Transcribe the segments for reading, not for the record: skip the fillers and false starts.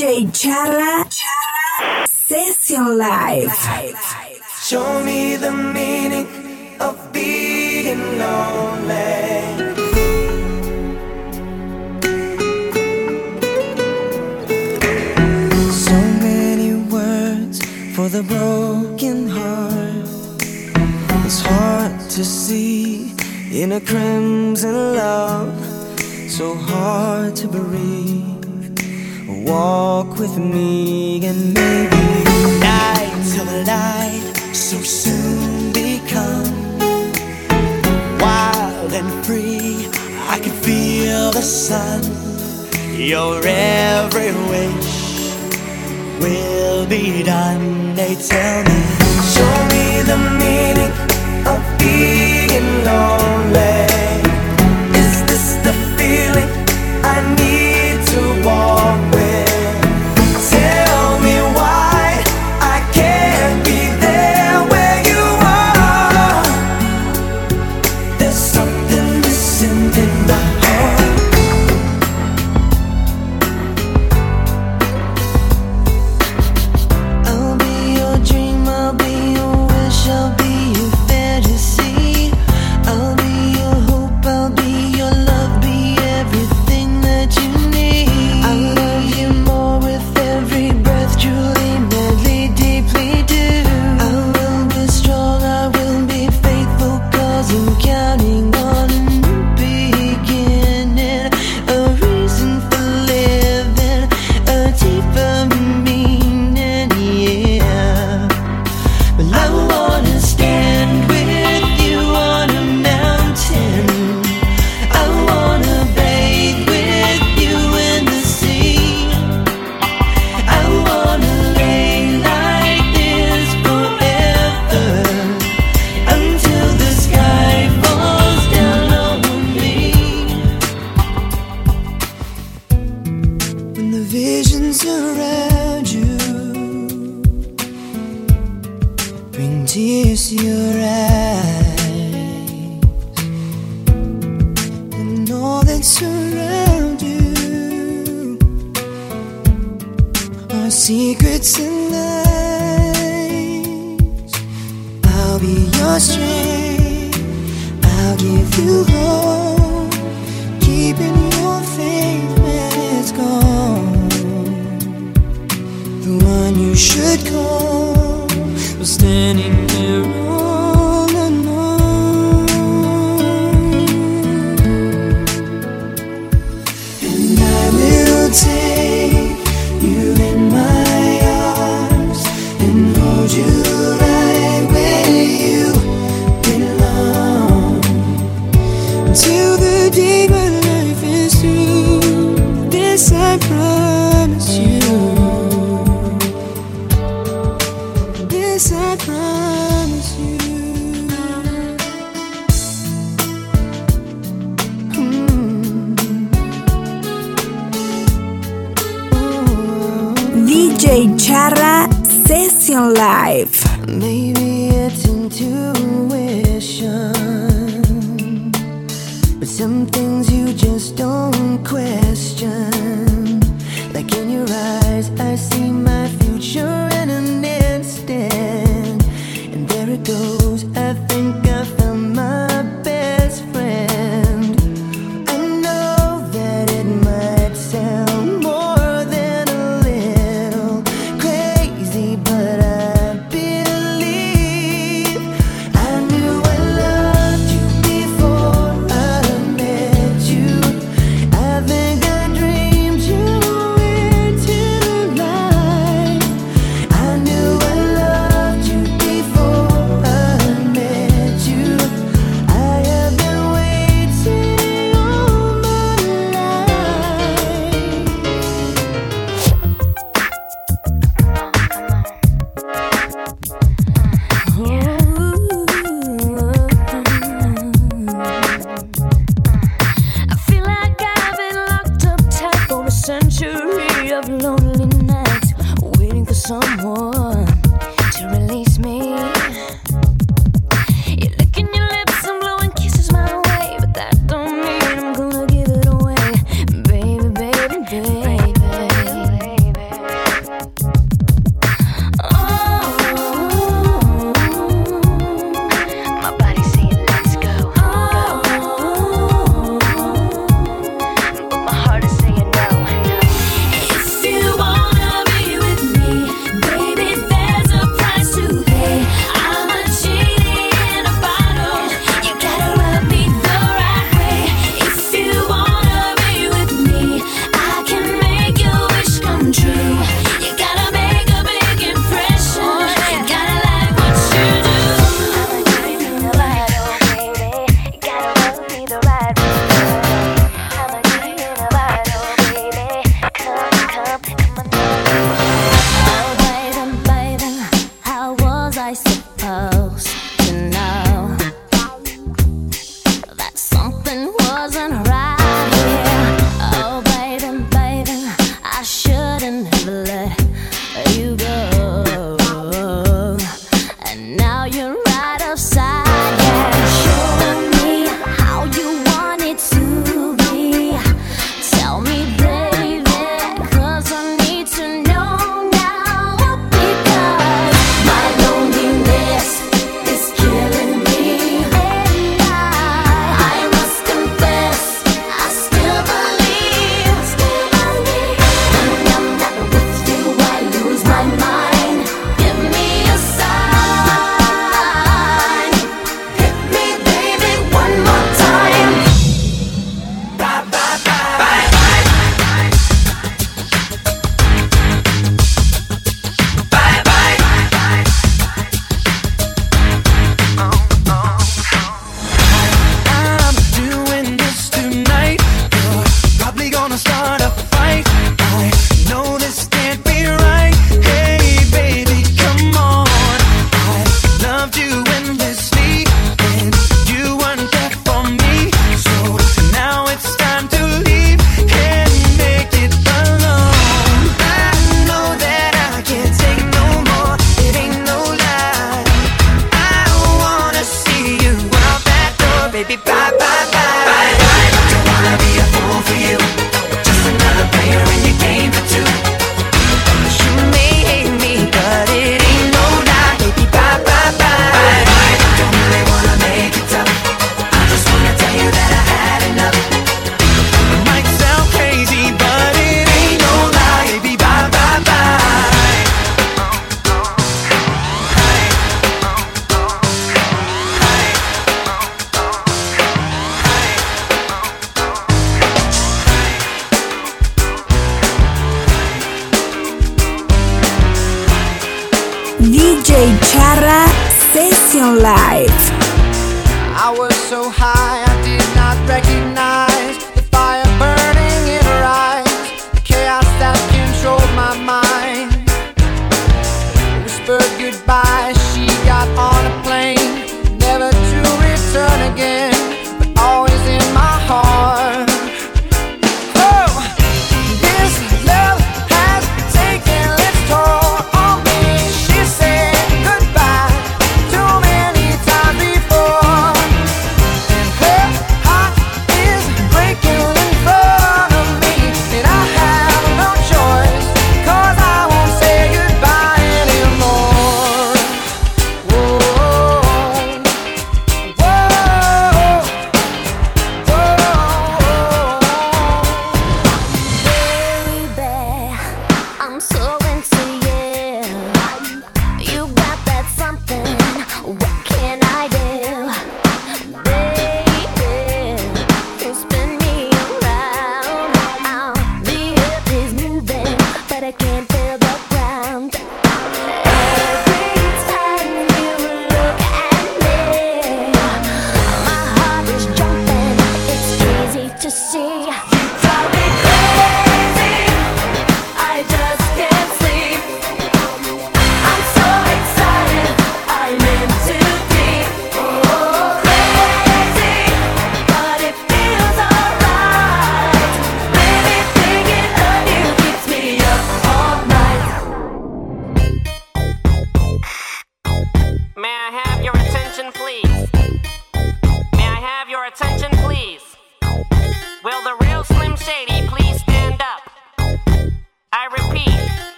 DJ Charra Session Live. Show me the meaning of being lonely. So many words for the broken heart. It's hard to see in a crimson love, so hard to breathe. Walk with me and maybe night till the light so soon become wild and free. I can feel the sun. Your every wish will be done. They tell me, show me the meaning of being lonely. Is this the feeling I need to walk with? Dream DJ Charra Session Live. I was so high I did not recognize the fire burning in her eyes, the chaos that controlled my mind. Whispered goodbye, she got on a plane, never to return again, but always in my heart.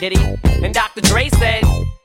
Did he? And Dr. Dre said,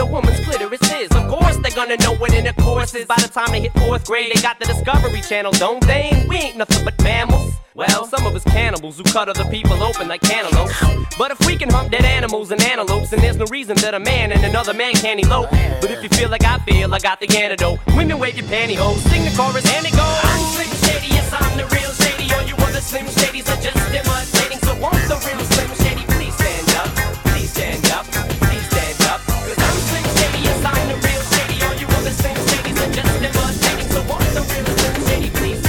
a woman's clitoris is. Of course they're gonna know what intercourse is by the time they hit 4th grade. They got the Discovery Channel, don't they? We ain't nothing but mammals. Well, some of us cannibals who cut other people open like cantaloupes. But if we can hump dead animals and antelopes, then there's no reason that a man and another man can't elope. But if you feel, I got the antidote. Women wave your pantyhose, sing the chorus and it goes. I'm Slim Shady, yes I'm the real Shady. All you other Slim Shadys are just imitating. So won't the real Slim Shady please stand up? Please stand up, please stand up. Cause I'm Slim Shady, yes I'm the real Shady. All you other Slim Shadys are just imitating. So won't the real Slim Shady please stand up?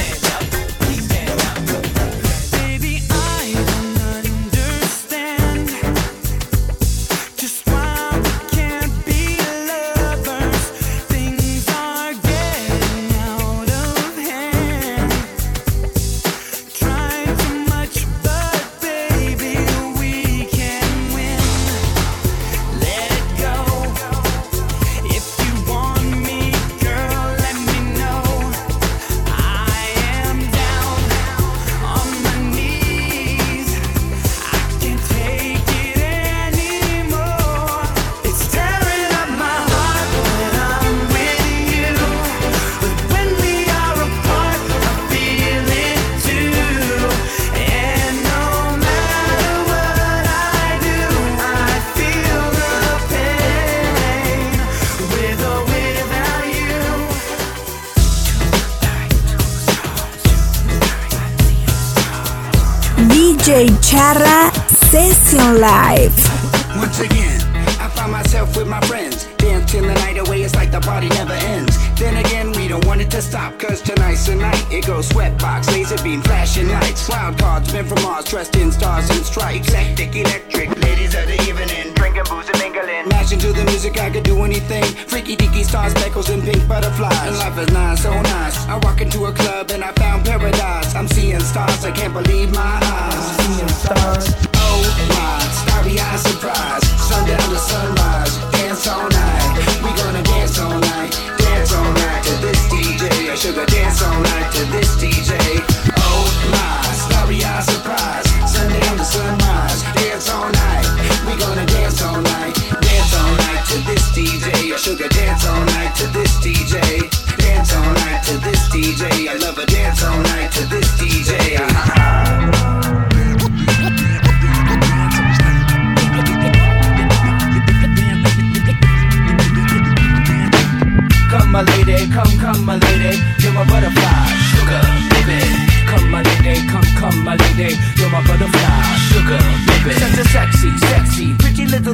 DJ Charra Session Live. Once again, I find myself with my friends, dancing the night away, it's like the party never ends. Then again, we don't want it to stop, cause tonight's the night. It goes sweatbox, laser beam, flashing lights, wild cards, men from Mars, dressed in stars and stripes. Hectic, electric, ladies of the evening, drinking booze and mingling. Mashing to the music, I could do anything. Freaky deaky stars, speckles and pink butterflies. And life is nice, so nice. I walk into a club and I found paradise. I'm seeing stars, I can't believe my eyes. I'm seeing stars. Oh my, starry eyes. a surprise. Sundown to sunrise, dance all night. We gonna dance all night to this DJ. I should dance all night to this DJ. Oh my, starry eye surprise. Sundown to sunrise, dance all night. We gonna dance all night to this DJ. I should dance all night to this DJ. Dance all night to this DJ. I love a dance all night to this DJ. Come my lady, come my lady, you're my butterfly, sugar baby. Come my lady, come my lady, you're my butterfly, sugar baby. Such a sexy, pretty little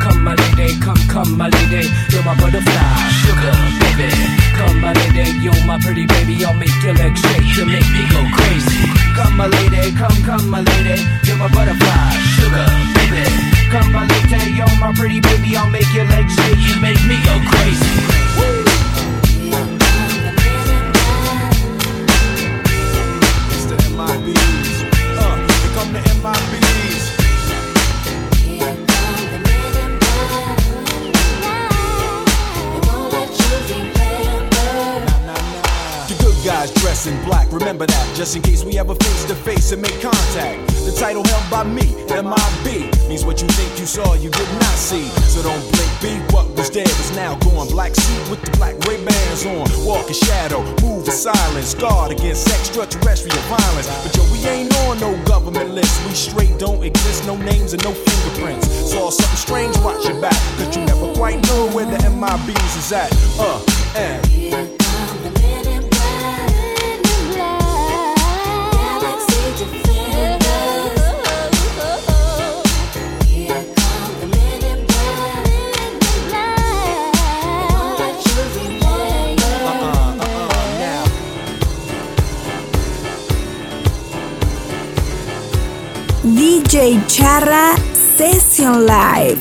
Come my lady, come my lady, you're my butterfly, sugar baby. Come my lady, you're my pretty baby, I'll make your legs shake to make me go crazy. Come my lady, come my lady, you're my butterfly, sugar baby. Come my lady, you're my pretty baby, I'll make your legs shake, you make me go crazy. Woo! It's the MIBs, here come the MIBs. Guys dressed in black, remember that, just in case we ever face to face and make contact. The title held by me, MIB, means what you think you saw you did not see. So don't blink, be what was there is now gone. Black suit with the black Ray-Bans on, walk in shadow, move in silence, guard against extraterrestrial violence. But yo, we ain't on no government list, we straight don't exist, no names and no fingerprints. Saw something strange, watch your back, cause you never quite know where the MIBs is at. And DJ Charra Session Live.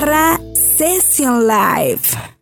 Charra Session Live.